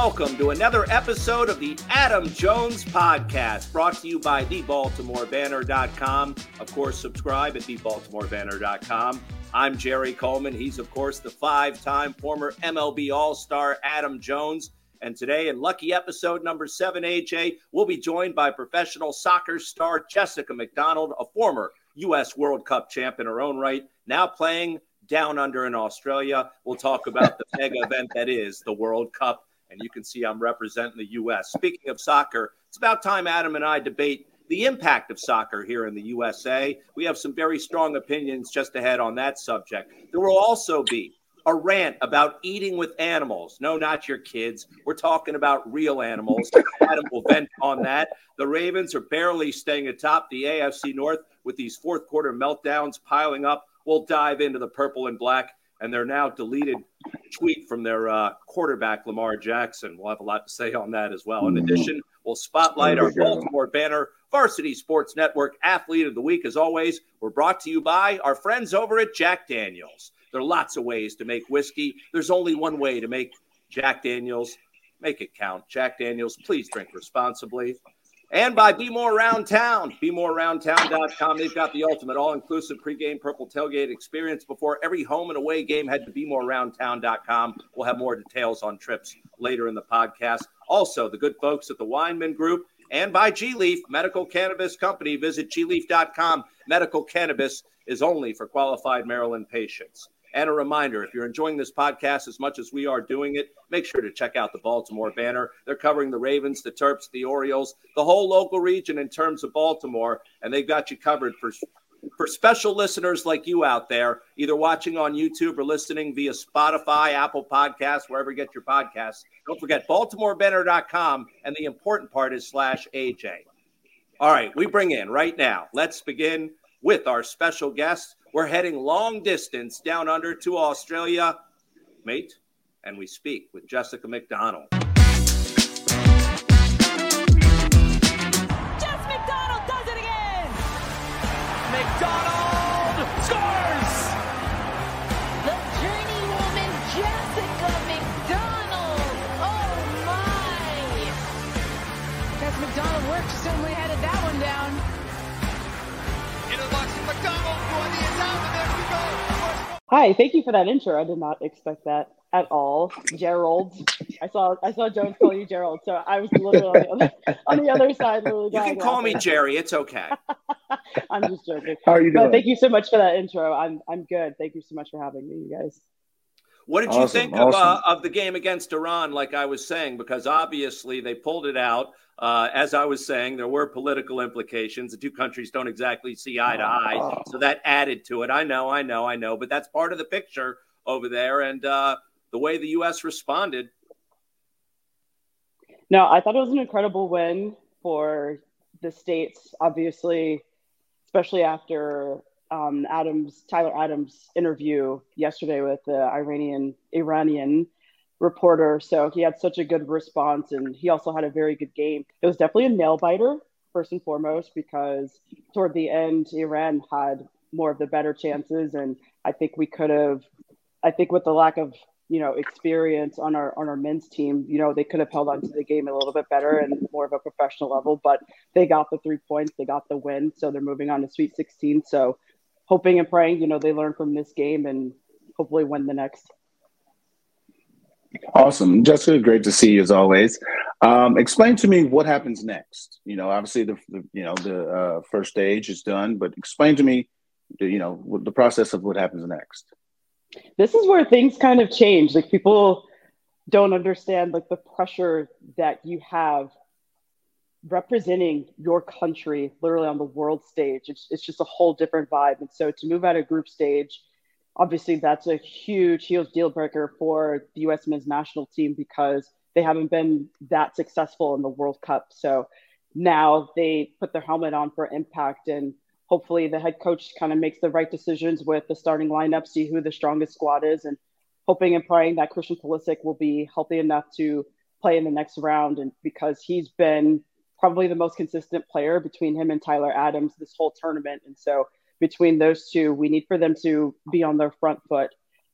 welcome to another episode of the Adam Jones Podcast, brought to you by TheBaltimoreBanner.com. Of course, subscribe at TheBaltimoreBanner.com. I'm Jerry Coleman. He's, of course, the five-time former MLB All-Star Adam Jones. And today, in lucky episode number 7, AJ, we'll be joined by professional soccer star Jessica McDonald, a former U.S. World Cup champ in her own right, now playing down under in Australia. We'll talk about the mega event that is the World Cup, and you can see I'm representing the U.S. Speaking of soccer, it's about time Adam and I debate the impact of soccer here in the USA. We have some very strong opinions just ahead on that subject. There will also be a rant about eating with animals. No, not your kids. We're talking about real animals. Adam will vent on that. The Ravens are barely staying atop the AFC North with these fourth quarter meltdowns piling up. We'll dive into the purple and black and their now deleted tweet from their quarterback, Lamar Jackson. We'll have a lot to say on that as well. In addition, we'll spotlight our Baltimore Banner Varsity Sports Network Athlete of the Week. As always, we're brought to you by our friends over at Jack Daniels. There are lots of ways to make whiskey. There's only one way to make Jack Daniels. Make it count. Jack Daniels, please drink responsibly. And by Be More Around Town, BeMoreAroundTown.com. They've got the ultimate all-inclusive pregame purple tailgate experience before every home and away game. Head to BeMoreAroundTown.com. We'll have more details on trips later in the podcast. Also, the good folks at the Weinman Group and by G-Leaf, Medical Cannabis Company. Visit G-Leaf.com. Medical cannabis is only for qualified Maryland patients. And a reminder, if you're enjoying this podcast as much as we are doing it, make sure to check out the Baltimore Banner. They're covering the Ravens, the Terps, the Orioles, the whole local region in terms of Baltimore, and they've got you covered for special listeners like you out there, either watching on YouTube or listening via Spotify, Apple Podcasts, wherever you get your podcasts. Don't forget BaltimoreBanner.com, and the important part is /AJ. All right, we bring in right now. Let's begin with our special guest. We're heading long distance down under to Australia, mate, and we speak with Jessica McDonald. Jess McDonald does it again! McDonald scores! The journeywoman Jessica McDonald! Oh, my! Jess McDonald worked, certainly headed that one down. Hi, thank you for that intro. I did not expect that at all, Gerald. I saw Jones call you Gerald, so I was literally on the other side. You can call me Jerry. It's okay. I'm just joking. How are you doing? But thank you so much for that intro. I'm good. Thank you so much for having me, you guys. What did you think of the game against Iran, like I was saying? Because obviously they pulled it out. As I was saying, there were political implications. The two countries don't exactly see eye to eye, so that added to it. I know, but that's part of the picture over there and the way the U.S. responded. No, I thought it was an incredible win for the States, obviously, especially after Tyler Adams' interview yesterday with the Iranian reporter. So he had such a good response, and he also had a very good game. It was definitely a nail-biter, first and foremost, because toward the end, Iran had more of the better chances, and I think with the lack of experience on our men's team, they could have held on to the game a little bit better and more of a professional level, but they got the 3 points, they got the win, so they're moving on to Sweet 16. So hoping and praying, they learn from this game and hopefully win the next. Awesome. Jessica, great to see you as always. Explain to me what happens next. Obviously the first stage is done, but explain to me, the process of what happens next. This is where things kind of change. Like, people don't understand the pressure that you have representing your country literally on the world stage. It's just a whole different vibe. And so to move out of group stage, obviously that's a huge deal breaker for the U.S. men's national team because they haven't been that successful in the World Cup. So now they put their helmet on for impact, and hopefully the head coach kind of makes the right decisions with the starting lineup, see who the strongest squad is, and hoping and praying that Christian Pulisic will be healthy enough to play in the next round. And because he's been probably the most consistent player between him and Tyler Adams this whole tournament. And so between those two, we need for them to be on their front foot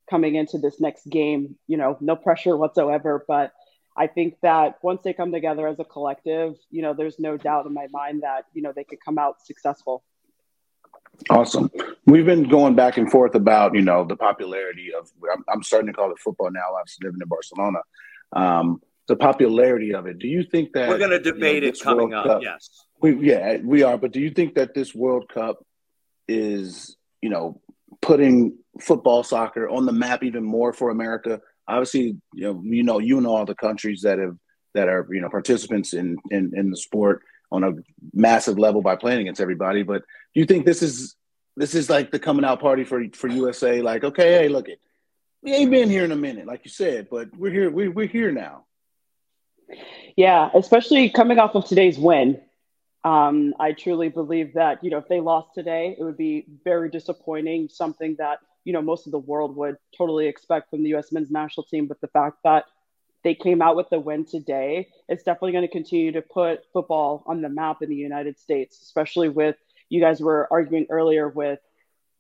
coming into this next game, no pressure whatsoever. But I think that once they come together as a collective, you know, there's no doubt in my mind that, you know, they could come out successful. Awesome. We've been going back and forth about, you know, the popularity of, I'm starting to call it football now. I obviously live in Barcelona. The popularity of it. Do you think that we're going to debate it coming up? Yes. We are. But do you think that this World Cup is, you know, putting football, soccer on the map even more for America? Obviously, you know all the countries that are, you know, participants in the sport on a massive level by playing against everybody. But do you think this is like the coming out party for USA? Like, okay, hey, look it, we ain't been here in a minute, like you said, but we're here. We're here now. Yeah, especially coming off of today's win. I truly believe that, you know, if they lost today, it would be very disappointing, something that, you know, most of the world would totally expect from the U.S. men's national team. But the fact that they came out with the win today, it's definitely going to continue to put football on the map in the United States, especially with, you guys were arguing earlier with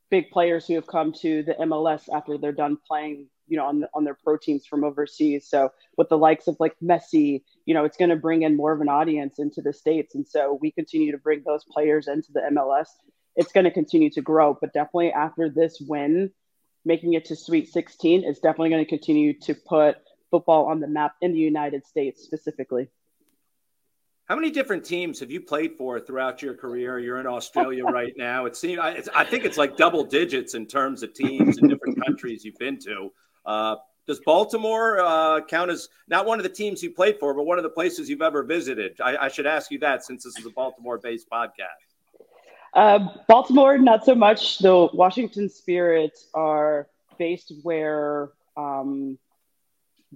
big players who have come to the MLS after they're done playing, you know, on their pro teams from overseas. So with the likes of like Messi, you know, it's going to bring in more of an audience into the States. And so we continue to bring those players into the MLS. It's going to continue to grow, but definitely after this win, making it to Sweet 16 is definitely going to continue to put football on the map in the United States specifically. How many different teams have you played for throughout your career? You're in Australia right now. It seems, I think it's like double digits in terms of teams in different countries you've been to. Does Baltimore count as not one of the teams you played for, but one of the places you've ever visited? I should ask you that since this is a Baltimore-based podcast. Baltimore, not so much. The Washington Spirits are based where the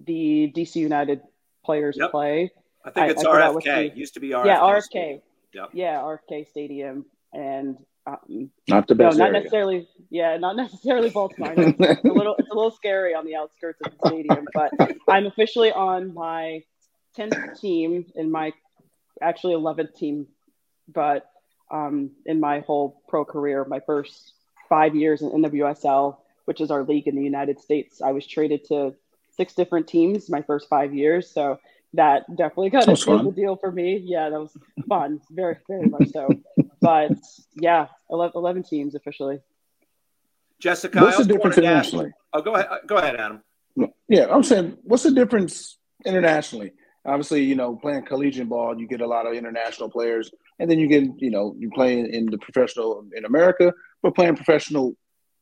DC United players play. I think it's RFK. Used to be RFK. Yeah, RFK. Yep. Yeah, RFK Stadium. And not the best. No, not necessarily. Yeah, not necessarily Baltimore. It's a little scary on the outskirts of the stadium. But I'm officially on my 10th team and my actually 11th team, but in my whole pro career, my first 5 years in NWSL, which is our league in the United States, I was traded to 6 different teams my first 5 years. So that definitely got a deal for me. Yeah, that was fun. Very, very much so. But, yeah, 11 teams officially. Jessica, what's the difference internationally? Oh, go ahead, Adam. Yeah, I'm saying, what's the difference internationally? Obviously, you know, playing collegiate ball, you get a lot of international players, and then you get, you know, you play in the professional in America, but playing professional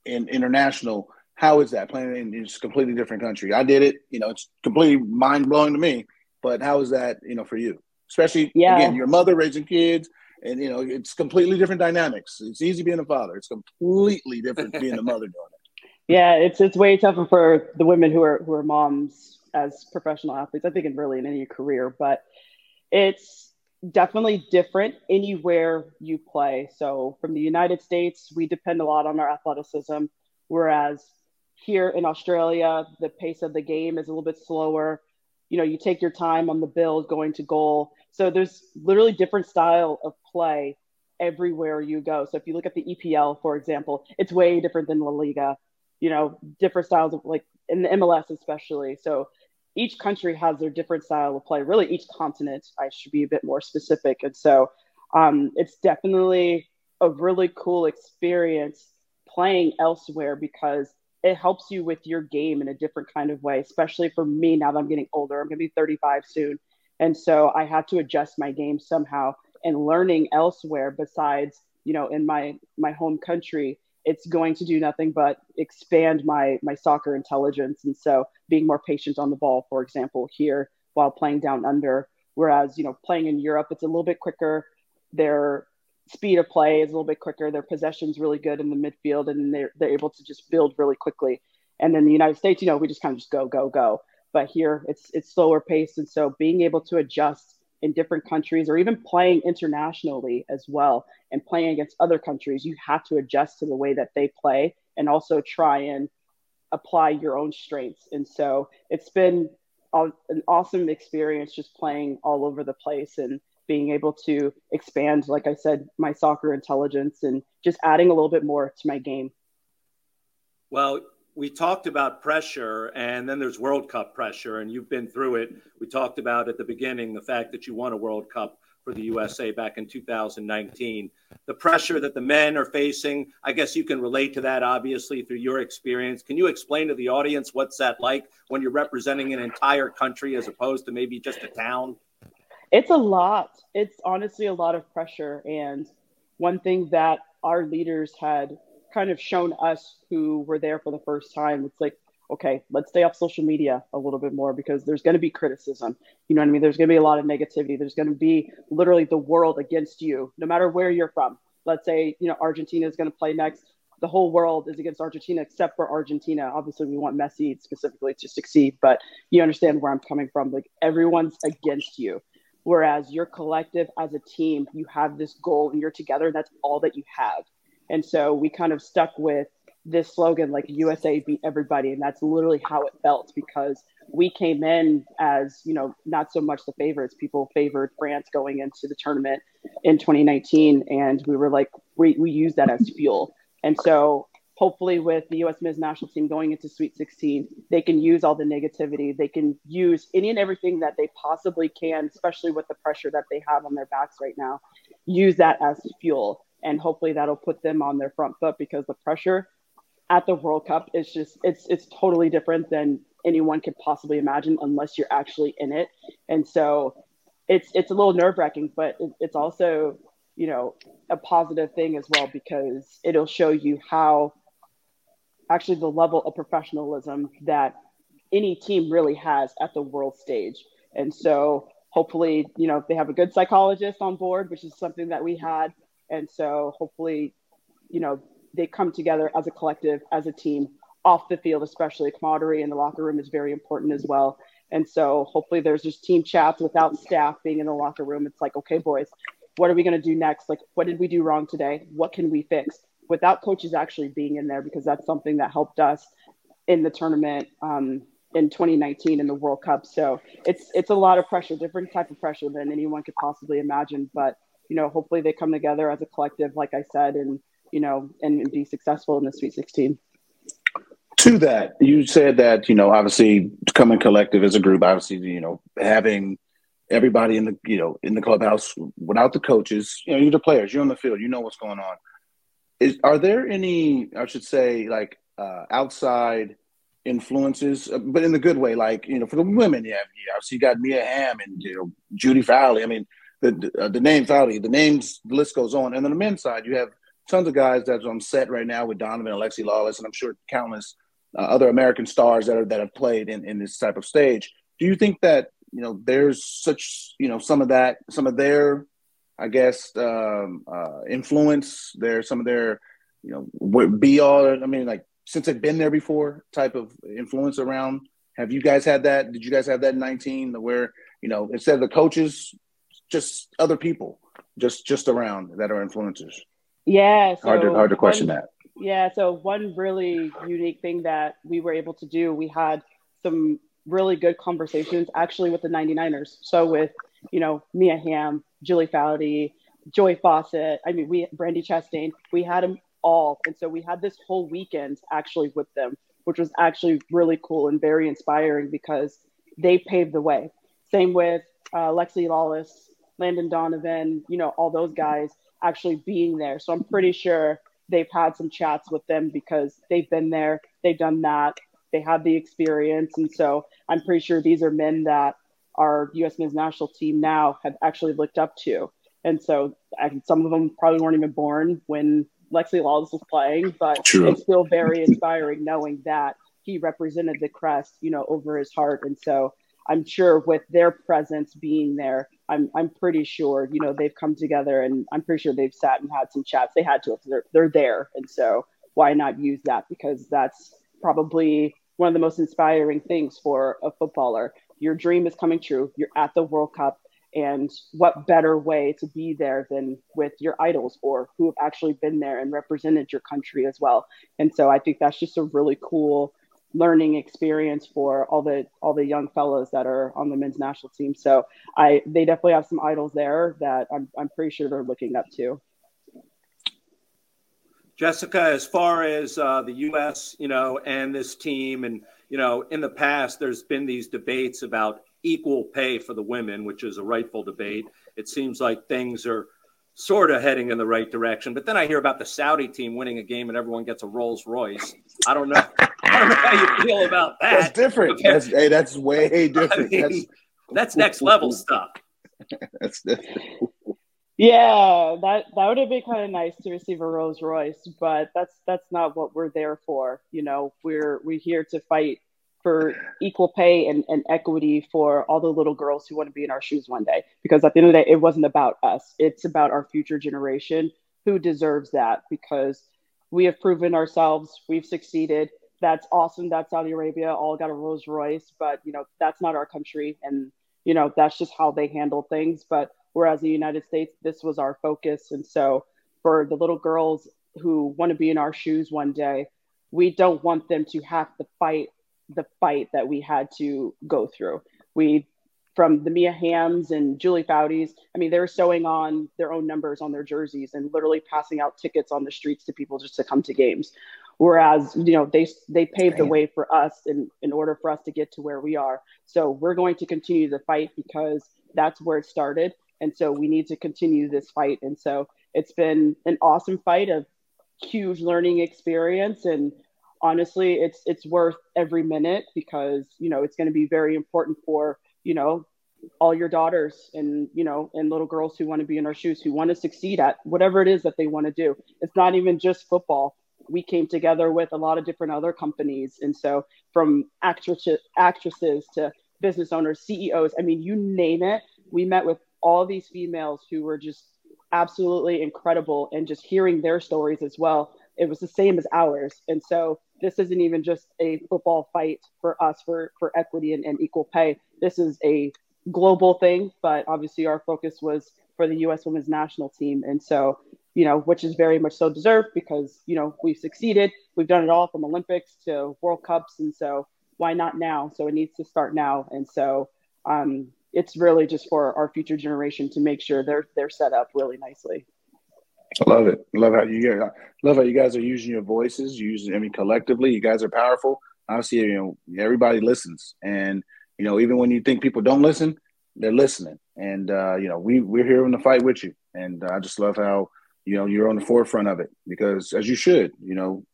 in international, how is that? Playing in a completely different country. I did it. You know, it's completely mind-blowing to me. But how is that, you know, for you? Especially, again, your mother raising kids and, you know, it's completely different dynamics. It's easy being a father. It's completely different being a mother doing it. Yeah, it's way tougher for the women who are moms as professional athletes, I think, and really in any career. But it's definitely different anywhere you play. So from the United States, we depend a lot on our athleticism, whereas here in Australia, the pace of the game is a little bit slower. You know, you take your time on the build, going to goal. So there's literally different style of play everywhere you go. So if you look at the EPL, for example, it's way different than La Liga, you know, different styles of like in the MLS, especially. So each country has their different style of play, really each continent. I should be a bit more specific. And so it's definitely a really cool experience playing elsewhere because it helps you with your game in a different kind of way, especially for me now that I'm getting older. I'm going to be 35 soon. And so I had to adjust my game somehow and learning elsewhere besides, you know, in my home country, it's going to do nothing but expand my soccer intelligence. And so being more patient on the ball, for example, here while playing down under, whereas, you know, playing in Europe, it's a little bit quicker. They're speed of play is a little bit quicker. Their possession's really good in the midfield, and they're able to just build really quickly. And in the United States, you know, we just kind of just go, go, go. But here, it's slower paced, and so being able to adjust in different countries, or even playing internationally as well, and playing against other countries, you have to adjust to the way that they play, and also try and apply your own strengths. And so it's been an awesome experience just playing all over the place and being able to expand, like I said, my soccer intelligence and just adding a little bit more to my game. Well, we talked about pressure, and then there's World Cup pressure, and you've been through it. We talked about at the beginning the fact that you won a World Cup for the USA back in 2019. The pressure that the men are facing, I guess you can relate to that, obviously, through your experience. Can you explain to the audience what's that like when you're representing an entire country as opposed to maybe just a town? It's a lot. It's honestly a lot of pressure. And one thing that our leaders had kind of shown us who were there for the first time, it's like, okay, let's stay off social media a little bit more, because there's going to be criticism. You know what I mean? There's going to be a lot of negativity. There's going to be literally the world against you, no matter where you're from. Let's say, you know, Argentina is going to play next. The whole world is against Argentina, except for Argentina. Obviously, we want Messi specifically to succeed, but you understand where I'm coming from. Like, everyone's against you. Whereas your collective as a team, you have this goal and you're together, and that's all that you have. And so we kind of stuck with this slogan, like USA beat everybody. And that's literally how it felt, because we came in as, you know, not so much the favorites. People favored France going into the tournament in 2019. And we were like, we used that as fuel. And so hopefully with the U.S. Men's National Team going into Sweet 16, they can use all the negativity. They can use any and everything that they possibly can, especially with the pressure that they have on their backs right now, use that as fuel. And hopefully that'll put them on their front foot, because the pressure at the World Cup is just, it's totally different than anyone could possibly imagine unless you're actually in it. And so it's a little nerve-wracking, but it's also, you know, a positive thing as well, because it'll show you how actually the level of professionalism that any team really has at the world stage. And so hopefully, you know, they have a good psychologist on board, which is something that we had. And so hopefully, you know, they come together as a collective, as a team, off the field, especially. Camaraderie in the locker room is very important as well. And so hopefully there's just team chats without staff being in the locker room. It's like, okay, boys, what are we going to do next? Like, what did we do wrong today? What can we fix? Without coaches actually being in there, because that's something that helped us in the tournament in 2019 in the World Cup. So it's a lot of pressure, different type of pressure than anyone could possibly imagine. But, you know, hopefully they come together as a collective, like I said, and, you know, and be successful in the Sweet 16. To that, you said that, you know, obviously coming collective as a group, obviously, you know, having everybody in the, you know, in the clubhouse without the coaches, you know, you're the players, you're on the field, you know what's going on. Are there any, I should say, like outside influences, but in the good way, like, you know, for the women, you obviously you got Mia Hamm and, you know, Julie Foudy. I mean, the name Foudy, the names, the list goes on. And on the men's side, you have tons of guys that's on set right now with Donovan, Alexi Lalas, and I'm sure countless other American stars that have played in this type of stage. Do you think that, you know, there's such, you know, some of that, some of their, I guess, influence, there's some of their, you know, be all, I mean, like, since they've been there before type of influence around? Have you guys had that? Did you guys have that in 19 where, you know, instead of the coaches, just other people just around that are influencers? Yeah. So hard to question that. Yeah. So one really unique thing that we were able to do, we had some really good conversations actually with the 99ers. So with, you know, Mia Hamm, Julie Foudy, Joy Fawcett, I mean, Brandi Chastain, we had them all. And so we had this whole weekend actually with them, which was actually really cool and very inspiring, because they paved the way. Same with Alexi Lalas, Landon Donovan, you know, all those guys actually being there. So I'm pretty sure they've had some chats with them, because they've been there, they've done that, they have the experience. And so I'm pretty sure these are men that our U.S. Men's National Team now have actually looked up to. And so some of them probably weren't even born when Lexi Lawless was playing, but true. It's still very inspiring knowing that he represented the crest, you know, over his heart. And so I'm sure with their presence being there, I'm pretty sure, you know, they've come together, and I'm pretty sure they've sat and had some chats. They had to, if they're there. And so why not use that? Because that's probably one of the most inspiring things for a footballer. Your dream is coming true. You're at the World Cup, and what better way to be there than with your idols or who have actually been there and represented your country as well. And so I think that's just a really cool learning experience for all the young fellows that are on the men's national team. So they definitely have some idols there that I'm pretty sure they're looking up to. Jessica, as far as the U.S., you know, and this team, and, you know, in the past, there's been these debates about equal pay for the women, which is a rightful debate. It seems like things are sort of heading in the right direction. But then I hear about the Saudi team winning a game and everyone gets a Rolls Royce. I don't know how you feel about that. That's different. That's way different. I mean, that's next level stuff. That's different. Yeah, that would have been kind of nice to receive a Rolls Royce, but that's not what we're there for. You know, we're here to fight for equal pay and equity for all the little girls who want to be in our shoes one day. Because at the end of the day, it wasn't about us. It's about our future generation who deserves that, because we have proven ourselves. We've succeeded. That's awesome that Saudi Arabia all got a Rolls Royce, but, you know, that's not our country. And, you know, that's just how they handle things. But whereas the United States, this was our focus. And so for the little girls who want to be in our shoes one day, we don't want them to have to fight the fight that we had to go through. From the Mia Hamms and Julie Foudy's, I mean, they were sewing on their own numbers on their jerseys and literally passing out tickets on the streets to people just to come to games. Whereas, you know, they paved the way for us in order for us to get to where we are. So we're going to continue the fight because that's where it started. And so we need to continue this fight. And so it's been an awesome fight, a huge learning experience. And honestly, it's worth every minute because, you know, it's going to be very important for, you know, all your daughters and, you know, and little girls who want to be in our shoes, who want to succeed at whatever it is that they want to do. It's not even just football. We came together with a lot of different other companies. And so from actresses to business owners, CEOs, I mean, you name it. We met with all these females who were just absolutely incredible, and just hearing their stories as well. It was the same as ours. And so this isn't even just a football fight for us for equity and equal pay. This is a global thing, but obviously our focus was for the U.S. women's national team. And so, you know, which is very much so deserved because, you know, we've succeeded. We've done it all from Olympics to World Cups. And so why not now? So it needs to start now. And so it's really just for our future generation to make sure they're set up really nicely. I love it. Love how you guys are using your voices. Collectively, you guys are powerful. Obviously, you know, everybody listens, and you know, even when you think people don't listen, they're listening. And you know, we're here in the fight with you. And I just love how you know you're on the forefront of it because, as you should, you know,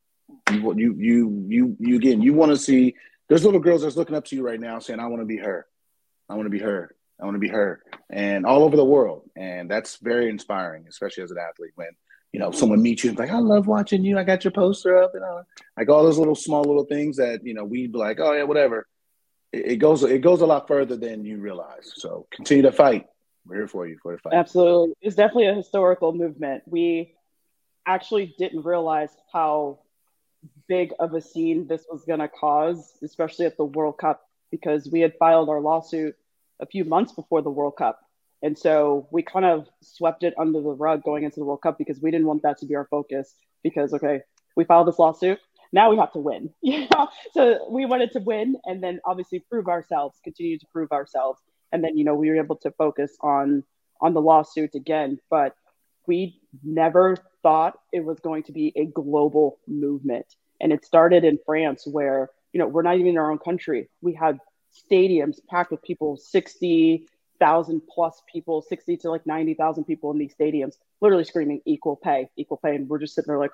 you again, you want to see. There's little girls that's looking up to you right now, saying, "I want to be her. I want to be her. I want to be her," and all over the world. And that's very inspiring, especially as an athlete, when, you know, someone meets you and like, I love watching you. I got your poster up. And like all those small little things that, you know, we'd be like, oh yeah, whatever. It goes a lot further than you realize. So continue to fight. We're here for you for the fight. Absolutely. It's definitely a historical movement. We actually didn't realize how big of a scene this was going to cause, especially at the World Cup, because we had filed our lawsuit a few months before the World Cup. And so we kind of swept it under the rug going into the World Cup because we didn't want that to be our focus because, okay, we filed this lawsuit. Now we have to win. You know? So we wanted to win and then obviously continue to prove ourselves. And then, you know, we were able to focus on the lawsuit again, but we never thought it was going to be a global movement. And it started in France where, you know, we're not even in our own country. We had stadiums packed with people, 60,000 plus people, 60 to like 90,000 people in these stadiums, literally screaming equal pay. And we're just sitting there like,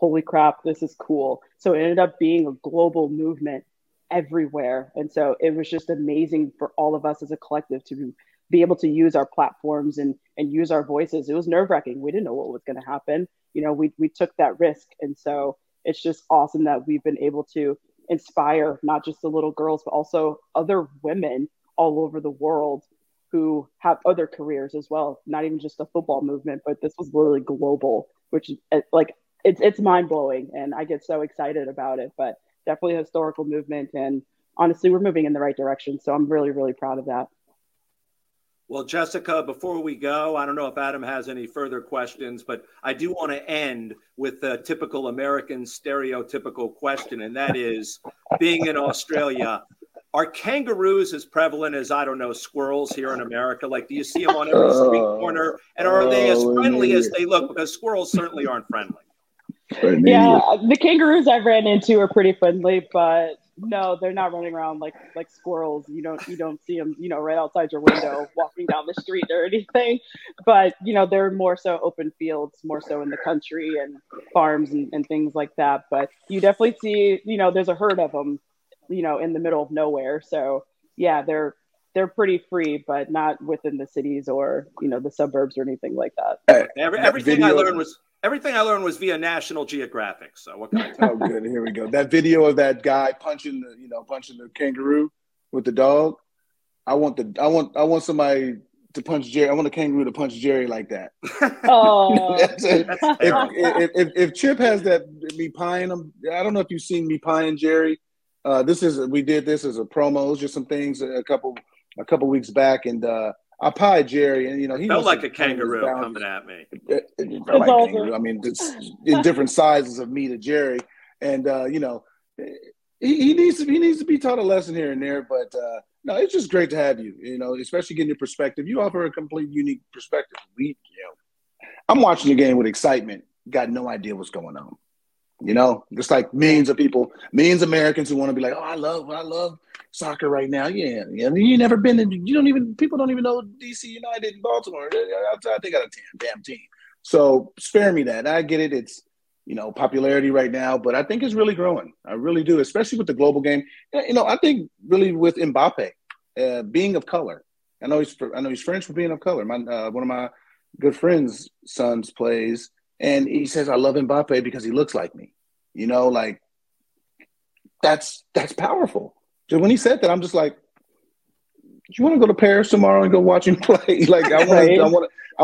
holy crap, this is cool. So it ended up being a global movement everywhere. And so it was just amazing for all of us as a collective to be able to use our platforms and use our voices. It was nerve wracking. We didn't know what was going to happen. You know, we took that risk. And so it's just awesome that we've been able to inspire not just the little girls, but also other women all over the world who have other careers as well. Not even just the football movement, but this was literally global, which like it's mind blowing. And I get so excited about it, but definitely a historical movement. And honestly, we're moving in the right direction. So I'm really, really proud of that. Well, Jessica, before we go, I don't know if Adam has any further questions, but I do want to end with a typical American stereotypical question, and that is, being in Australia, are kangaroos as prevalent as, I don't know, squirrels here in America? Like, do you see them on every street corner? And are they as friendly as they look? Because squirrels certainly aren't friendly. Yeah, the kangaroos I've ran into are pretty friendly, but no, they're not running around like squirrels. You don't see them, right outside your window walking down the street or anything. But, they're more so open fields, more so in the country and farms and things like that. But you definitely see, there's a herd of them, in the middle of nowhere. So, yeah, they're pretty free, but not within the cities or, the suburbs or anything like that. Everything I learned was via National Geographic. So what can I tell you? Oh, good. Here we go. That video of that guy punching the, punching the kangaroo with the dog. I want somebody to punch Jerry. I want a kangaroo to punch Jerry like that. Oh. If Chip has that, me pieing him. I don't know if you've seen me pieing Jerry. We did this as a promo. It was just some things a couple weeks back, and I pie Jerry, and he felt like a kangaroo coming at me. It felt like kangaroo. I mean, it's in different sizes of me to Jerry, and he needs to be taught a lesson here and there. But no, it's just great to have you. Especially getting your perspective. You offer a complete, unique perspective. I'm watching the game with excitement. Got no idea what's going on. Just like millions of people, millions of Americans who want to be like, oh, I love soccer right now. Yeah. You never been in, people don't even know DC United and Baltimore. They got a damn team. So spare me that. I get it. It's, popularity right now, but I think it's really growing. I really do, especially with the global game. I think really with Mbappe being of color. I know he's French for being of color. One of my good friends' sons plays. And he says, I love Mbappe because he looks like me. That's powerful. So when he said that, I'm just like, do you want to go to Paris tomorrow and go watch him play? I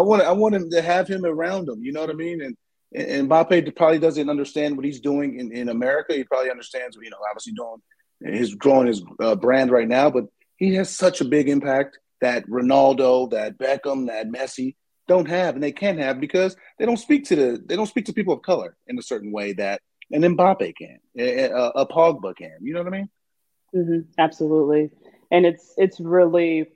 want him to have him around him. You know what I mean? And Mbappe probably doesn't understand what he's doing in America. He probably understands what, obviously doing. He's growing his brand right now, but he has such a big impact that Ronaldo, that Beckham, that Messi don't have, and they can't have because they don't speak to people of color in a certain way that an Mbappe can, a Pogba can. You know what I mean? Mm-hmm. Absolutely, and it's really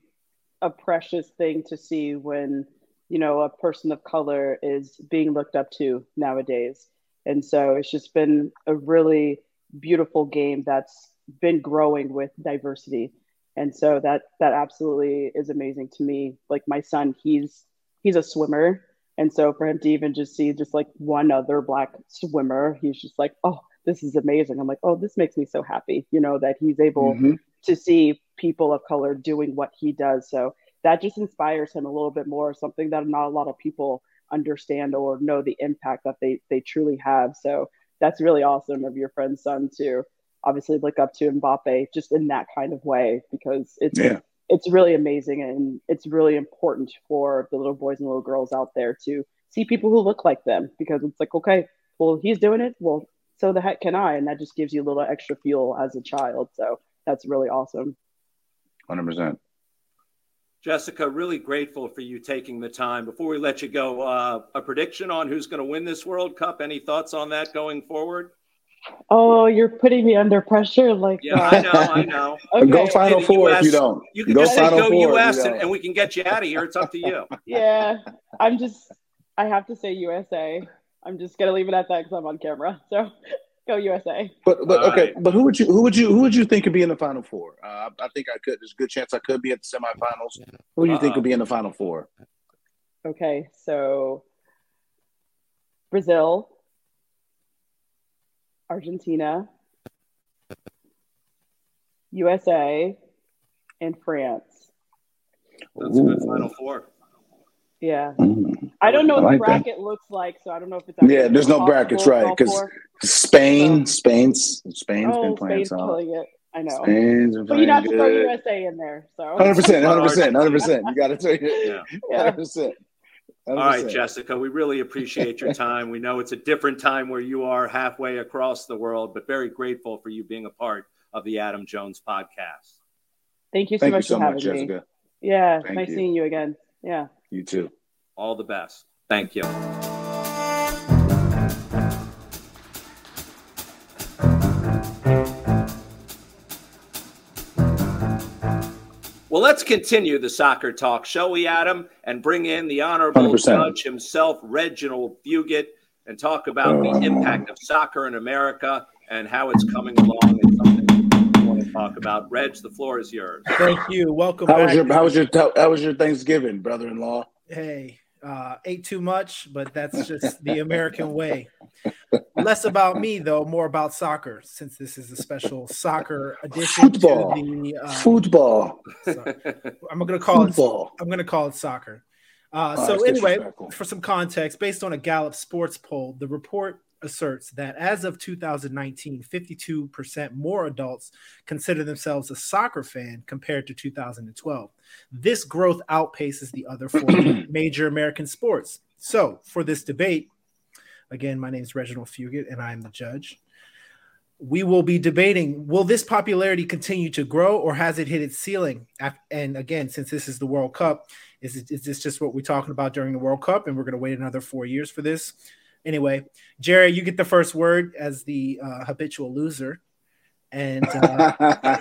a precious thing to see when a person of color is being looked up to nowadays, and so it's just been a really beautiful game that's been growing with diversity, and so that absolutely is amazing to me. Like my son, He's a swimmer. And so for him to even just see just like one other Black swimmer, he's just like, oh, this is amazing. I'm like, oh, this makes me so happy, that he's able mm-hmm. to see people of color doing what he does. So that just inspires him a little bit more, something that not a lot of people understand or know the impact that they truly have. So that's really awesome of your friend's son to obviously look up to Mbappe just in that kind of way, because it's really amazing, and it's really important for the little boys and little girls out there to see people who look like them, because it's like, okay, well, he's doing it. Well, so the heck can I? And that just gives you a little extra fuel as a child. So that's really awesome. 100%. Jessica, really grateful for you taking the time. Before we let you go, a prediction on who's going to win this World Cup? Any thoughts on that going forward? Oh, you're putting me under pressure like that. Yeah, I know. Okay. Go Final Four US, if you don't. You can go just Final say go US and we can get you out of here. It's up to you. Yeah, I have to say USA. I'm just going to leave it at that because I'm on camera. So go USA. But all okay, right. But who would you think could be in the Final Four? I think I could. There's a good chance I could be at the semifinals. Who do you think could be in the Final Four? Okay, so Brazil. Argentina, USA, and France. That's a good Final Four. Yeah. Mm. I don't know what the bracket looks like, so I don't know if it's actually there's no brackets, right? Because Spain's been playing Spain's killing it. I know. But you have to throw USA in there. So 100%. You got to throw it. Yeah. 100%. All right, Jessica, we really appreciate your time. We know it's a different time where you are halfway across the world, but very grateful for you being a part of the Adam Jones podcast. Thank you so much for having me. Jessica. Yeah, nice seeing you again. Yeah. You too. All the best. Thank you. Well, let's continue the soccer talk, shall we, Adam, and bring in the honorable judge himself, Reginald Fugit. and talk about the impact of soccer in America and how it's coming along and something we want to talk about. Reg, the floor is yours. Thank you. Welcome back. How was your Thanksgiving, brother-in-law? Hey, ate too much, but that's just the American way. Less about me, though, more about soccer, since this is a special soccer edition. Football. Sorry. I'm going to call football. I'm going to call it soccer. So anyway, for some context, based on a Gallup sports poll, the report asserts that as of 2019, 52% more adults consider themselves a soccer fan compared to 2012. This growth outpaces the other four major American sports. So for this debate, again, my name is Reginald Fugit, and I am the judge. We will be debating, will this popularity continue to grow, or has it hit its ceiling? And again, since this is the World Cup, is this just what we're talking about during the World Cup? And we're going to wait another 4 years for this. Anyway, Jerry, you get the first word as the habitual loser. And the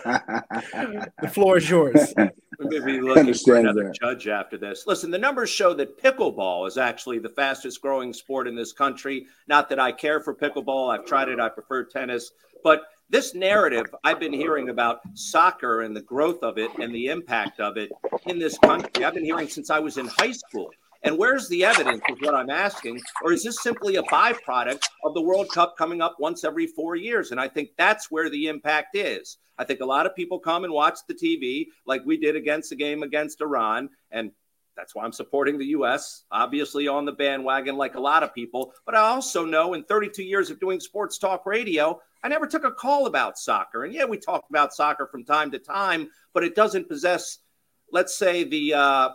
floor is yours. We're going to be looking for another judge after this. Listen, the numbers show that pickleball is actually the fastest growing sport in this country. Not that I care for pickleball. I've tried it. I prefer tennis. But this narrative I've been hearing about soccer and the growth of it and the impact of it in this country, I've been hearing since I was in high school. And where's the evidence is what I'm asking, or is this simply a byproduct of the World Cup coming up once every 4 years? And I think that's where the impact is. I think a lot of people come and watch the TV like we did against the game against Iran. And that's why I'm supporting the U.S., obviously on the bandwagon like a lot of people. But I also know in 32 years of doing sports talk radio, I never took a call about soccer. And yeah, we talked about soccer from time to time, but it doesn't possess, let's say, the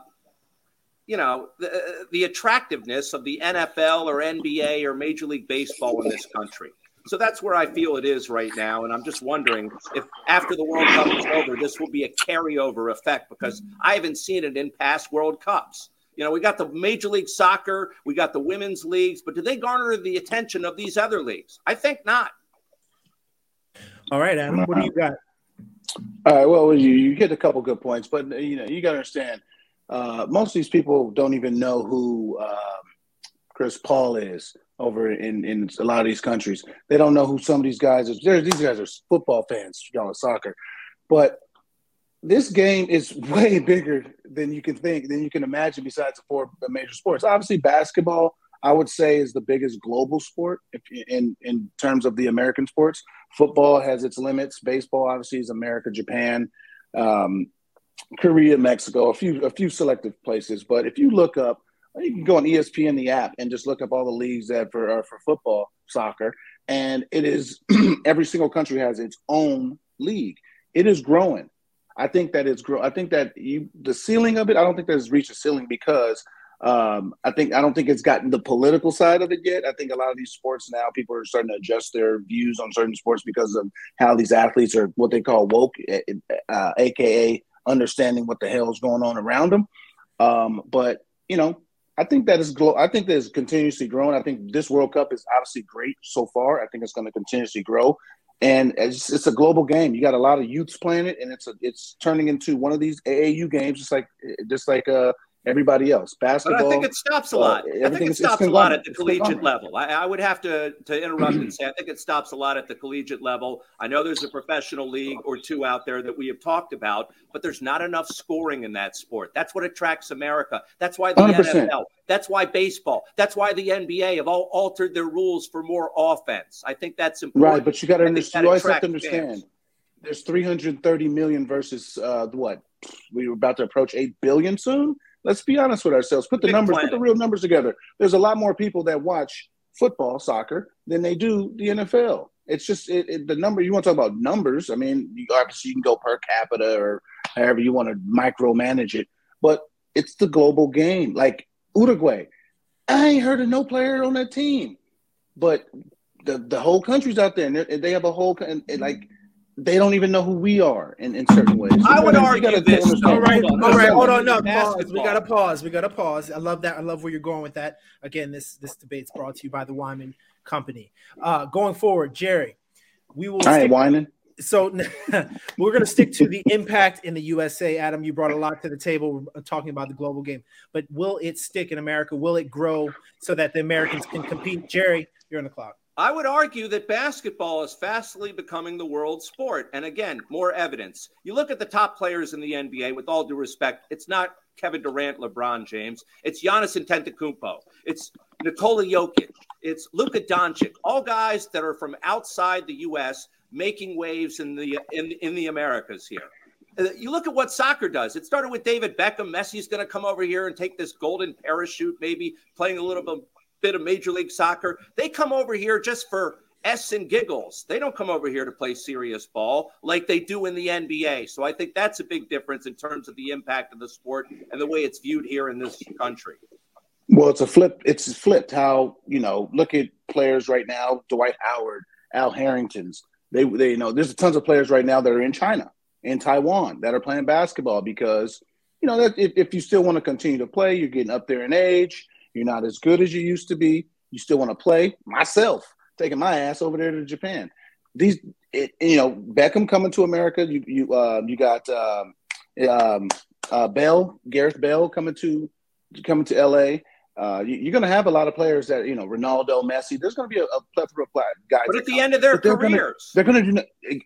attractiveness of the NFL or NBA or Major League Baseball in this country. So that's where I feel it is right now. And I'm just wondering if after the World Cup is over, this will be a carryover effect, because I haven't seen it in past World Cups. You know, we got the Major League Soccer, we got the women's leagues, but do they garner the attention of these other leagues? I think not. All right, Adam, what do you got? All right, well, you get a couple good points, but, you know, you got to understand, most of these people don't even know who Chris Paul is over in a lot of these countries. They don't know who some of these guys are. These guys are football fans, you know, soccer. But this game is way bigger than you can think, than you can imagine, besides the four major sports. Obviously, basketball, I would say, is the biggest global sport in terms of the American sports. Football has its limits. Baseball, obviously, is America, Japan, Korea, Mexico, a few selective places. But if you look up, you can go on ESPN, the app, and just look up all the leagues that for football, soccer, and it is every single country has its own league. It is growing. I think that it's growing. I think that the ceiling of it, I don't think that it's reached a ceiling, because I don't think it's gotten the political side of it yet. I think a lot of these sports now, people are starting to adjust their views on certain sports because of how these athletes are what they call woke, aka understanding what the hell is going on around them. But, you know, I think that it's continuously growing. I think this World Cup is obviously great so far. I think it's going to continuously grow. And it's a global game. You got a lot of youths playing it, and it's turning into one of these AAU games just like everybody else. Basketball. But I think it stops a lot. I think it stops a lot at the collegiate level. I would have to interrupt and say I think it stops a lot at the collegiate level. I know there's a professional league or two out there that we have talked about, but there's not enough scoring in that sport. That's what attracts America. That's why the 100%. NFL. That's why baseball. That's why the NBA have all altered their rules for more offense. I think that's important. Right, but you got to understand. You always have to understand. Fans. There's 330 million versus what? We were about to approach 8 billion soon. Let's be honest with ourselves. Put the numbers, put the real numbers together. There's a lot more people that watch football, soccer, than they do the NFL. It's just the number. You want to talk about numbers? I mean, obviously you can go per capita or however you want to micromanage it, but it's the global game. Like Uruguay, I ain't heard of no player on that team, but the whole country's out there, and they have a whole like. They don't even know who we are in certain ways. So I would argue this. All right. Hold on. No, pause. We got to pause. I love that. I love where you're going with that. Again, this debate's brought to you by the Weinman Company. Going forward, Jerry, we will. I ain't whining. So we're going to stick to the impact in the USA. Adam, you brought a lot to the table talking about the global game, but will it stick in America? Will it grow so that the Americans can compete? Jerry, you're on the clock. I would argue that basketball is fastly becoming the world sport. And again, more evidence. You look at the top players in the NBA, with all due respect, it's not Kevin Durant, LeBron James. It's Giannis Antetokounmpo. It's Nikola Jokic. It's Luka Doncic. All guys that are from outside the U.S., making waves in the Americas here. You look at what soccer does. It started with David Beckham. Messi's going to come over here and take this golden parachute, maybe playing a little bit of Major League Soccer. They come over here just for s and giggles. They don't come over here to play serious ball like they do in the NBA. So I think that's a big difference in terms of the impact of the sport and the way it's viewed here in this country. Well, it's flipped how, look at players right now, Dwight Howard, Al Harrington's. They there's tons of players right now that are in China and Taiwan that are playing basketball because, that if you still want to continue to play, you're getting up there in age. You're not as good as you used to be. You still want to play. Myself, taking my ass over there to Japan. Beckham coming to America. You got Bell, Gareth Bell coming to L.A., you're going to have a lot of players that, Ronaldo, Messi. There's going to be a plethora of guys. But at the end of their careers.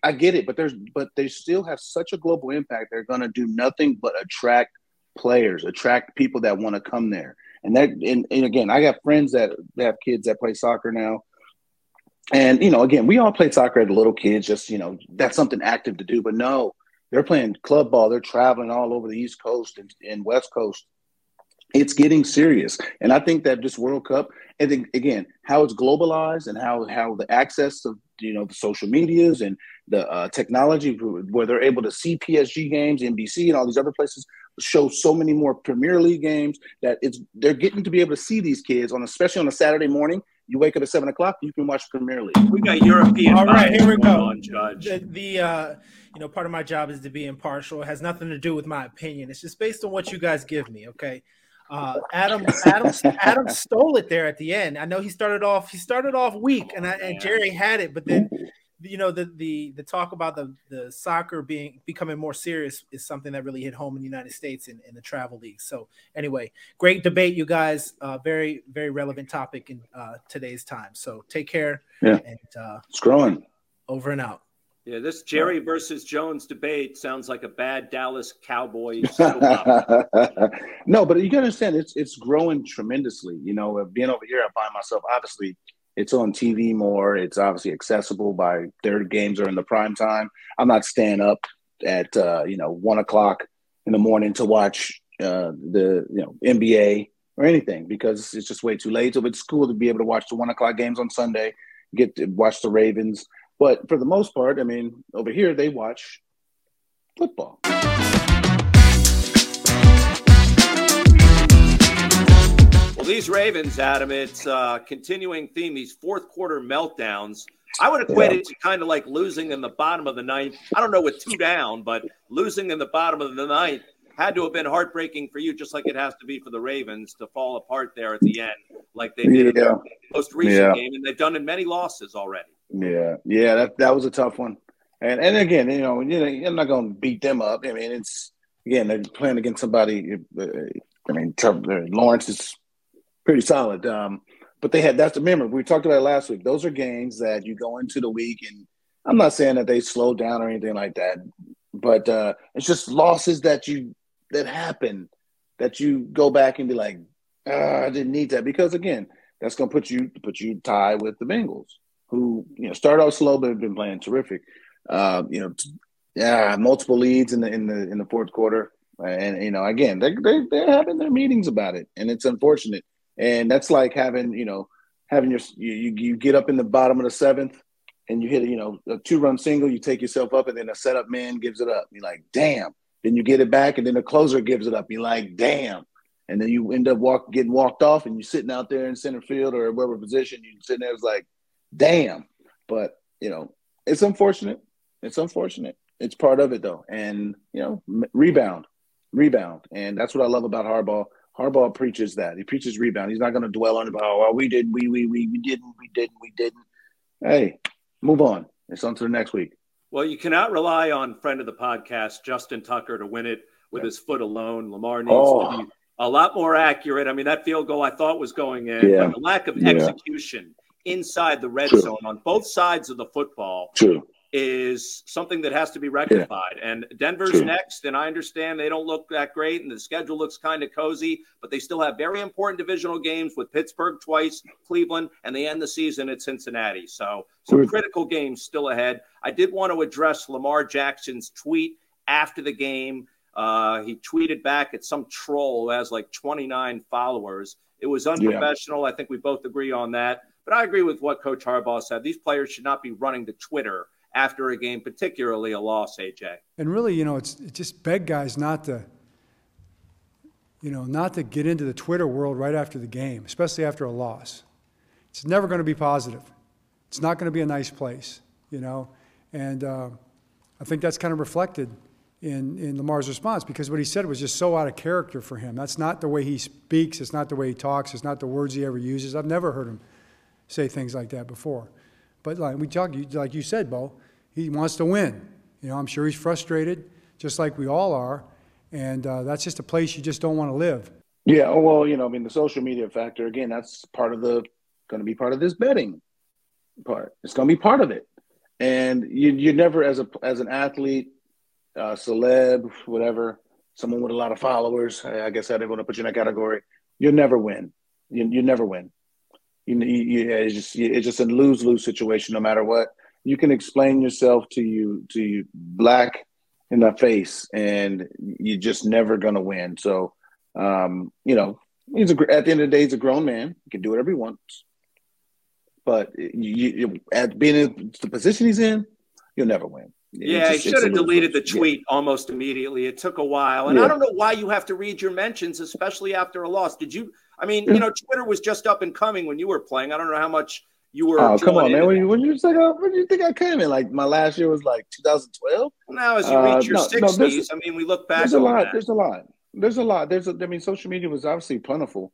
I get it, but they still have such a global impact. They're going to do nothing but attract players, attract people that want to come there. And again, I got friends that have kids that play soccer now. And, again, we all played soccer as little kids. Just, that's something active to do. But no, they're playing club ball. They're traveling all over the East Coast and West Coast. It's getting serious. And I think that this World Cup, and again, how it's globalized and how the access of, the social medias and the technology where they're able to see PSG games, NBC and all these other places show so many more Premier League games that they're getting to be able to see these kids, especially on a Saturday morning. You wake up at 7 o'clock, you can watch Premier League. We got European. All right, here we go. Judge. The part of my job is to be impartial. It has nothing to do with my opinion. It's just based on what you guys give me, okay? Adam stole it there at the end. I know he started off weak, and Jerry had it, but then the talk about the soccer becoming more serious is something that really hit home in the United States in the travel league. So anyway, great debate, you guys. Very, very relevant topic in today's time. So take care. Yeah. And it's growing. Over and out. Yeah, this Jerry versus Jones debate sounds like a bad Dallas Cowboys soap opera. No, but you got to understand, it's growing tremendously. Being over here, I find myself, obviously, it's on TV more. It's obviously accessible by their games are in the prime time. I'm not staying up at, 1 o'clock in the morning to watch the NBA or anything because it's just way too late. So it's cool to be able to watch the 1 o'clock games on Sunday, get to watch the Ravens. But for the most part, over here, they watch football. Well, these Ravens, Adam, it's a continuing theme, these fourth quarter meltdowns. I would equate it to kind of like losing in the bottom of the ninth. I don't know with 2 down, but losing in the bottom of the ninth had to have been heartbreaking for you, just like it has to be for the Ravens to fall apart there at the end like they did in the most recent game, and they've done in many losses already. Yeah, that was a tough one, and again, I'm not going to beat them up. It's again they're playing against somebody. Lawrence is pretty solid, but they had remember we talked about it last week. Those are games that you go into the week, and I'm not saying that they slow down or anything like that, but it's just losses that happen that you go back and be like, I didn't need that because again, that's going to put you tie with the Bengals, who started off slow but have been playing terrific. Multiple leads in the fourth quarter, and again they're having their meetings about it, and it's unfortunate. And that's like having you get up in the bottom of the seventh, and you hit a 2-run single, you take yourself up, and then a setup man gives it up. You're like, damn. Then you get it back, and then the closer gives it up. You're like, damn. And then you end up getting walked off, and you're sitting out there in center field or whatever position you're sitting there. It's like, damn. But it's unfortunate. It's part of it though. And rebound. And that's what I love about Harbaugh. Harbaugh preaches that. He preaches rebound. He's not going to dwell on it. Oh, well, we didn't. Hey, move on. It's on to the next week. Well, you cannot rely on friend of the podcast, Justin Tucker, to win it with his foot alone. Lamar needs to be a lot more accurate. I mean, that field goal I thought was going in. Yeah. But the lack of execution inside the red zone on both sides of the football is something that has to be rectified. Yeah. And Denver's next, and I understand they don't look that great, and the schedule looks kind of cozy, but they still have very important divisional games with Pittsburgh twice, Cleveland, and they end the season at Cincinnati. So some critical games still ahead. I did want to address Lamar Jackson's tweet after the game. He tweeted back at some troll who has like 29 followers. It was unprofessional. Yeah. I think we both agree on that. But I agree with what Coach Harbaugh said. These players should not be running to Twitter after a game, particularly a loss, AJ. And really, you know, it's just beg guys not to, you know, not to get into the Twitter world right after the game, especially after a loss. It's never going to be positive. It's not going to be a nice place, you know. And I think that's kind of reflected in Lamar's response, because what he said was just so out of character for him. That's not the way he speaks. It's not the way he talks. It's not the words he ever uses. I've never heard him say things like that before. But like we talked, like you said, Bo, he wants to win. You know, I'm sure he's frustrated, just like we all are. And that's just a place you just don't want to live. Yeah, well, you know, I mean, the social media factor, again, that's part of the – going to be part of this betting part. It's going to be part of it. And you never, as an athlete – celeb, whatever, someone with a lot of followers, I guess I didn't want to put you in that category. You'll never win. You never win. It's just a lose-lose situation no matter what. You can explain yourself to you black in the face, and you're just never going to win. So, you know, at the end of the day, he's a grown man. He can do whatever he wants. But at being in the position he's in, you'll never win. Yeah, he should have deleted the tweet almost immediately. It took a while. And I don't know why you have to read your mentions, especially after a loss. You know, Twitter was just up and coming when you were playing. I don't know how much you were. Oh, come on, man. When do you think I came in? Like, my last year was like 2012? Now, as you reach your 60s, I mean, we look back on that. There's a lot. I mean, social media was obviously plentiful.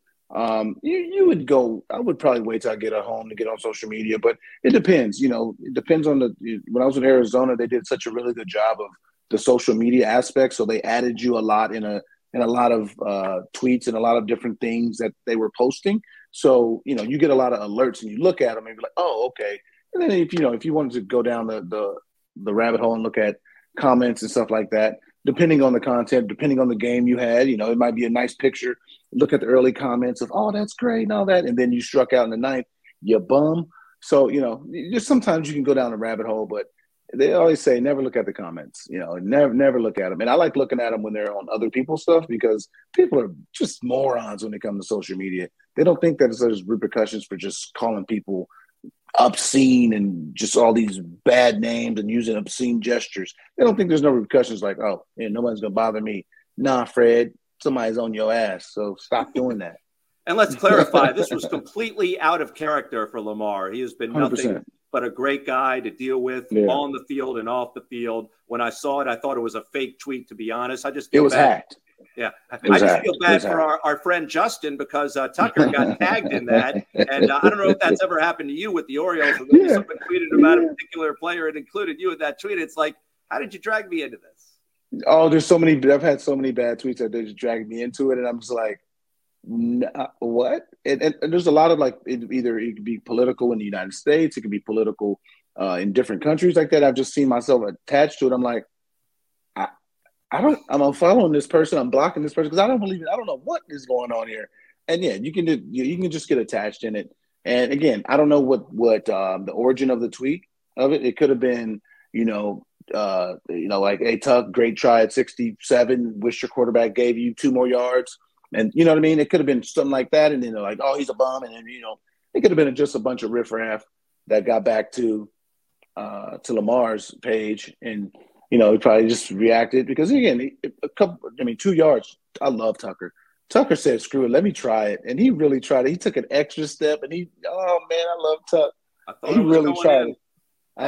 You would go, I would probably wait till I get home to get on social media, but it depends, you know, it depends on when I was in Arizona, they did such a really good job of the social media aspect. So they added you a lot in a lot of, tweets and a lot of different things that they were posting. So, you know, you get a lot of alerts and you look at them and you're like, oh, okay. And then if you wanted to go down the rabbit hole and look at comments and stuff like that, depending on the content, depending on the game you had, you know, it might be a nice picture. Look at the early comments of, oh, that's great and all that. And then you struck out in the ninth, you bum. So, you know, just sometimes you can go down a rabbit hole, but they always say never look at the comments, you know, never look at them. And I like looking at them when they're on other people's stuff, because people are just morons when it comes to social media. They don't think that there's repercussions for just calling people obscene and just all these bad names and using obscene gestures. They don't think there's no repercussions, like, oh, yeah, nobody's going to bother me. Nah, Fred. Somebody's on your ass, so stop doing that. And let's clarify, this was completely out of character for Lamar. He has been nothing 100%. But a great guy to deal with on the field and off the field. When I saw it, I thought it was a fake tweet, to be honest. It was hacked. Yeah. I just feel bad for our friend Justin, because Tucker got tagged in that. And I don't know if that's ever happened to you with the Orioles. Someone tweeted about a particular player and included you in that tweet. It's like, how did you drag me into this? Oh, there's so many. I've had so many bad tweets that they just dragged me into it, and I'm just like, what? And there's a lot of, like, either it could be political in the United States, it could be political in different countries like that. I've just seen myself attached to it. I'm like, I'm unfollowing this person, I'm blocking this person, because I don't believe it. I don't know what is going on here. And yeah, you can just get attached in it. And again, I don't know what the origin of the tweet of it. It could have been, you know. Like, hey, Tuck, great try at 67. Wish your quarterback gave you 2 more yards. And you know what I mean? It could have been something like that. And then they're like, oh, he's a bum. And then, you know, it could have been just a bunch of riffraff that got back to Lamar's page. And, you know, he probably just reacted, because, again, 2 yards. I love Tucker. Tucker said, screw it, let me try it. And he really tried it. He took an extra step and oh, man, I love Tuck. I thought he really tried it. He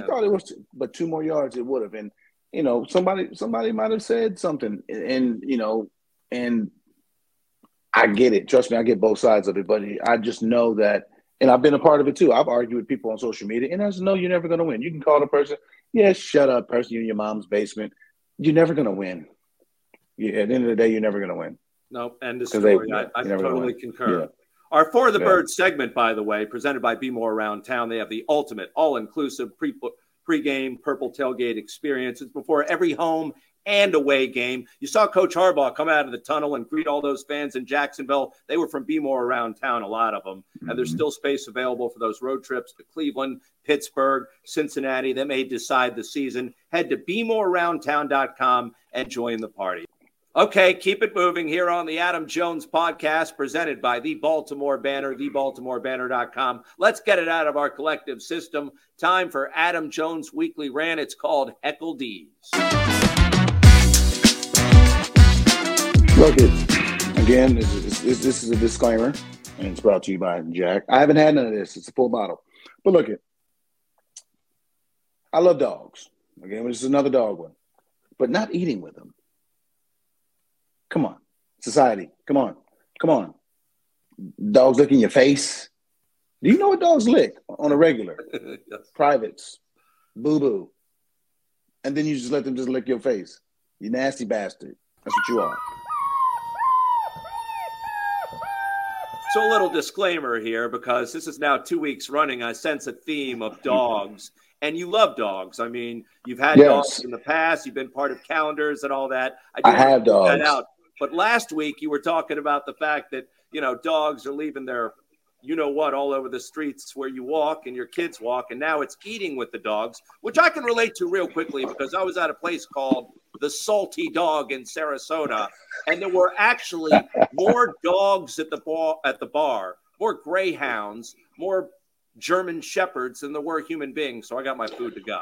thought it was, but 2 more yards it would have. And, you know, somebody might have said something, and you know, and I get it. Trust me, I get both sides of it. But I just know that And I've been a part of it too. I've argued with people on social media, and I said, no, you're never going to win. You can call the person, yeah, shut up, person, you're in your mom's basement. You're never going to win. At the end of the day, you're never going to win. No, end of story. I totally concur. Yeah. Our For the Birds segment, by the way, presented by Be More Around Town. They have the ultimate all-inclusive pre-game purple tailgate experience. It's before every home and away game. You saw Coach Harbaugh come out of the tunnel and greet all those fans in Jacksonville. They were from Be More Around Town, a lot of them. Mm-hmm. And there's still space available for those road trips to Cleveland, Pittsburgh, Cincinnati. That may decide the season. Head to BeMoreAroundTown.com and join the party. Okay, keep it moving here on the Adam Jones podcast presented by The Baltimore Banner, TheBaltimoreBanner.com. Let's get it out of our collective system. Time for Adam Jones' weekly rant. It's called Heckle D's. Look, again, this is a disclaimer, and it's brought to you by Jack. I haven't had none of this. It's a full bottle. But look, I love dogs. Again, this is another dog one. But not eating with them. Come on, society. Come on. Come on. Dogs lick in your face. Do you know what dogs lick on a regular? Yes. Privates, boo-boo. And then you just let them just lick your face. You nasty bastard. That's what you are. So a little disclaimer here, because this is now 2 weeks running. I sense a theme of dogs. And you love dogs. I mean, you've had dogs in the past. You've been part of calendars and all that. I have dogs. That out. But last week you were talking about the fact that, you know, dogs are leaving their you-know-what all over the streets where you walk and your kids walk. And now it's eating with the dogs, which I can relate to real quickly because I was at a place called The Salty Dog in Sarasota. And there were actually more dogs at the bar, more greyhounds, more German shepherds than there were human beings. So I got my food to go.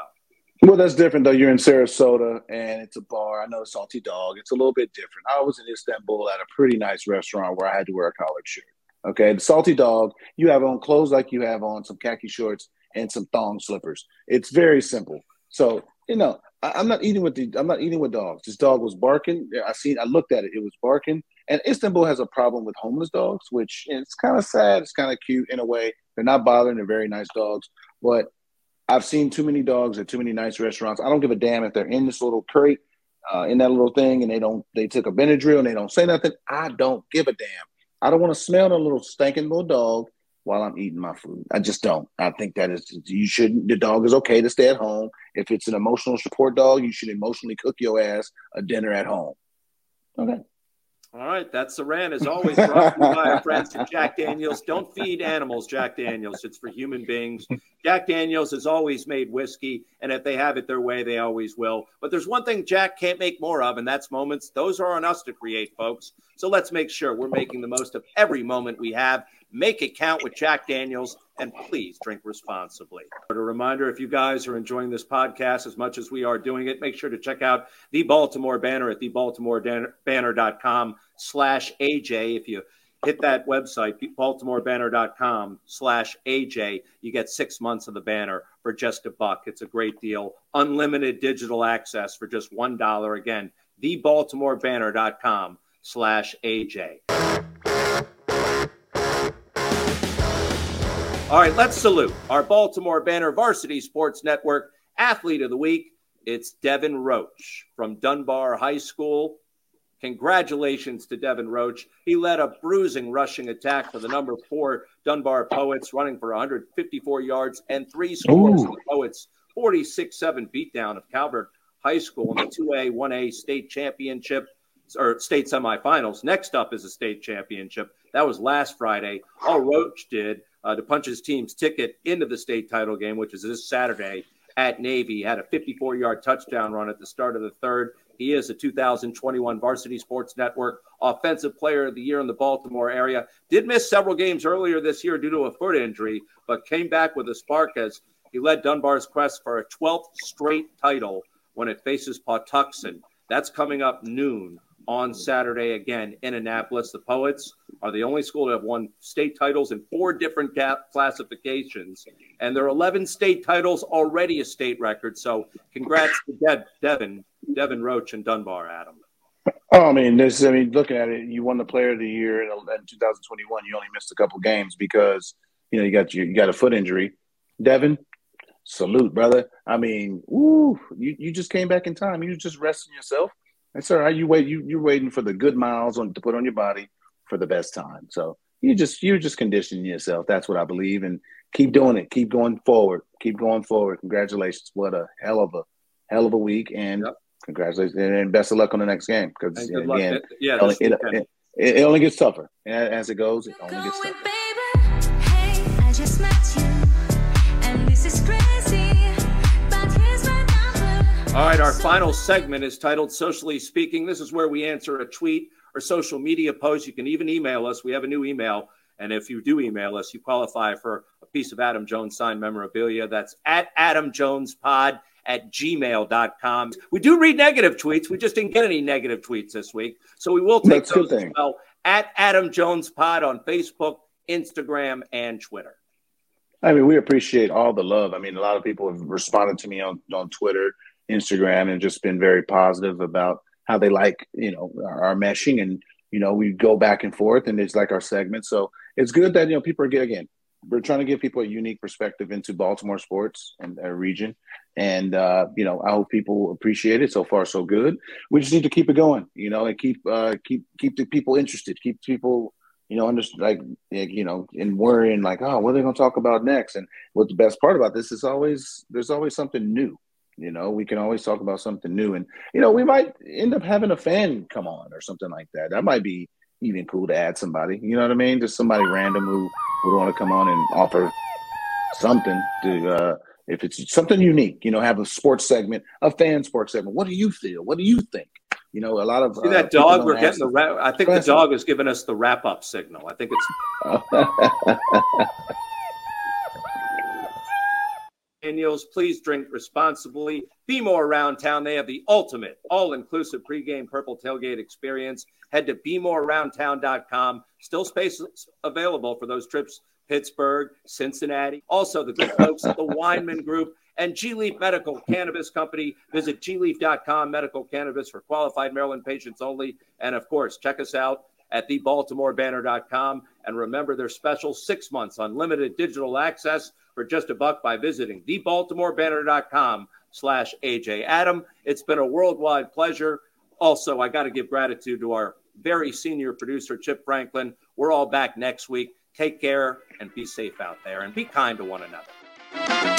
Well, that's different, though. You're in Sarasota, and it's a bar. I know Salty Dog. It's a little bit different. I was in Istanbul at a pretty nice restaurant where I had to wear a collared shirt. Okay, the Salty Dog, you have on clothes like you have on some khaki shorts and some thong slippers. It's very simple. So, you know, I'm not eating with dogs. This dog was barking. I looked at it. It was barking. And Istanbul has a problem with homeless dogs, which it's kind of sad. It's kind of cute in a way. They're not bothering. They're very nice dogs. But I've seen too many dogs at too many nice restaurants. I don't give a damn if they're in this little crate, in that little thing, and they took a Benadryl and they don't say nothing. I don't give a damn. I don't want to smell that little stinking little dog while I'm eating my food. I just don't. I think that the dog is okay to stay at home. If it's an emotional support dog, you should emotionally cook your ass a dinner at home. Okay. All right, that's the rant as always brought to you by our friends at Jack Daniels. Don't feed animals, Jack Daniels. It's for human beings. Jack Daniels has always made whiskey, and if they have it their way, they always will. But there's one thing Jack can't make more of, and that's moments. Those are on us to create, folks. So let's make sure we're making the most of every moment we have. Make it count with Jack Daniels, and please drink responsibly. But a reminder, if you guys are enjoying this podcast as much as we are doing it, make sure to check out The Baltimore Banner at TheBaltimoreBanner.com/AJ. If you hit that website, BaltimoreBanner.com/AJ, you get 6 months of the banner for just $1. It's a great deal. Unlimited digital access for just $1. Again, TheBaltimoreBanner.com/AJ. All right, let's salute our Baltimore Banner Varsity Sports Network Athlete of the Week. It's Devin Roach from Dunbar High School. Congratulations to Devin Roach. He led a bruising rushing attack for the number 4 Dunbar Poets, running for 154 yards and 3 scores. Ooh. The Poets, 46-7 beatdown of Calvert High School in the 2A, 1A state championship, or state semifinals. Next up is a state championship. That was last Friday. All Roach did to punch his team's ticket into the state title game, which is this Saturday at Navy. He had a 54-yard touchdown run at the start of the third. He is a 2021 Varsity Sports Network Offensive Player of the Year in the Baltimore area. Did miss several games earlier this year due to a foot injury, but came back with a spark as he led Dunbar's quest for a 12th straight title when it faces Pawtuxent. That's coming up noon on Saturday, again, in Annapolis. The Poets are the only school to have won state titles in 4 different classifications, and there are 11 state titles, already a state record. So congrats to Devin Roach and Dunbar, Adam. Oh, I mean, looking at it, you won the Player of the Year in 2021. You only missed a couple games because you know, you got a foot injury. Devin, salute, brother. I mean, woo, you just came back in time. You just resting yourself. That's all right. You're waiting for the good miles to put on your body for the best time. So you're just conditioning yourself. That's what I believe. And keep doing it. Keep going forward. Keep going forward. Congratulations. What a hell of a week. And yep. Congratulations. And best of luck on the next game. Because again, it only gets tougher. And as it goes, it only gets tougher. Hey, I just met you. And this is crazy. But here's my number. All right, our final segment is titled Socially Speaking. This is where we answer a tweet or social media post. You can even email us. We have a new email. And if you do email us, you qualify for a piece of Adam Jones signed memorabilia. That's at adamjonespod@gmail.com. We do read negative tweets. We just didn't get any negative tweets this week. So we will take those as well. At Adam Jones Pod on Facebook, Instagram, and Twitter. I mean, we appreciate all the love. I mean, a lot of people have responded to me on Twitter, Instagram, and just been very positive about how they like, you know, our meshing. And, you know, we go back and forth, and it's like our segment. So it's good that, you know, people are getting, again, we're trying to give people a unique perspective into Baltimore sports and our region. And, you know, I hope people appreciate it. So far, so good. We just need to keep it going, you know, and keep the people interested, keep people, you know, understand, like, you know, and worrying like, oh, what are they going to talk about next? And what the best part about this is always, there's always something new. You know, we can always talk about something new. And, you know, we might end up having a fan come on or something like that. That might be even cool to add somebody, you know what I mean? Just somebody random who would want to come on and offer something to, if it's something unique, you know, have a sports segment, a fan sports segment. What do you feel? What do you think? You know, a lot of see that dog. We're getting I think the dog is giving us the wrap up signal. I think it's Daniels. Please drink responsibly. Be More Around Town. They have the ultimate all-inclusive pregame purple tailgate experience. Head to BeMoreAroundTown.com. Still space available for those trips. Pittsburgh, Cincinnati. Also, the good folks at the Weinman Group and G-Leaf Medical Cannabis Company. Visit gleaf.com, medical cannabis for qualified Maryland patients only. And, of course, check us out at TheBaltimoreBanner.com. And remember their special 6 months unlimited digital access for just $1 by visiting TheBaltimoreBanner.com/AJ Adam. It's been a worldwide pleasure. Also, I got to give gratitude to our very senior producer, Chip Franklin. We're all back next week. Take care and be safe out there and be kind to one another.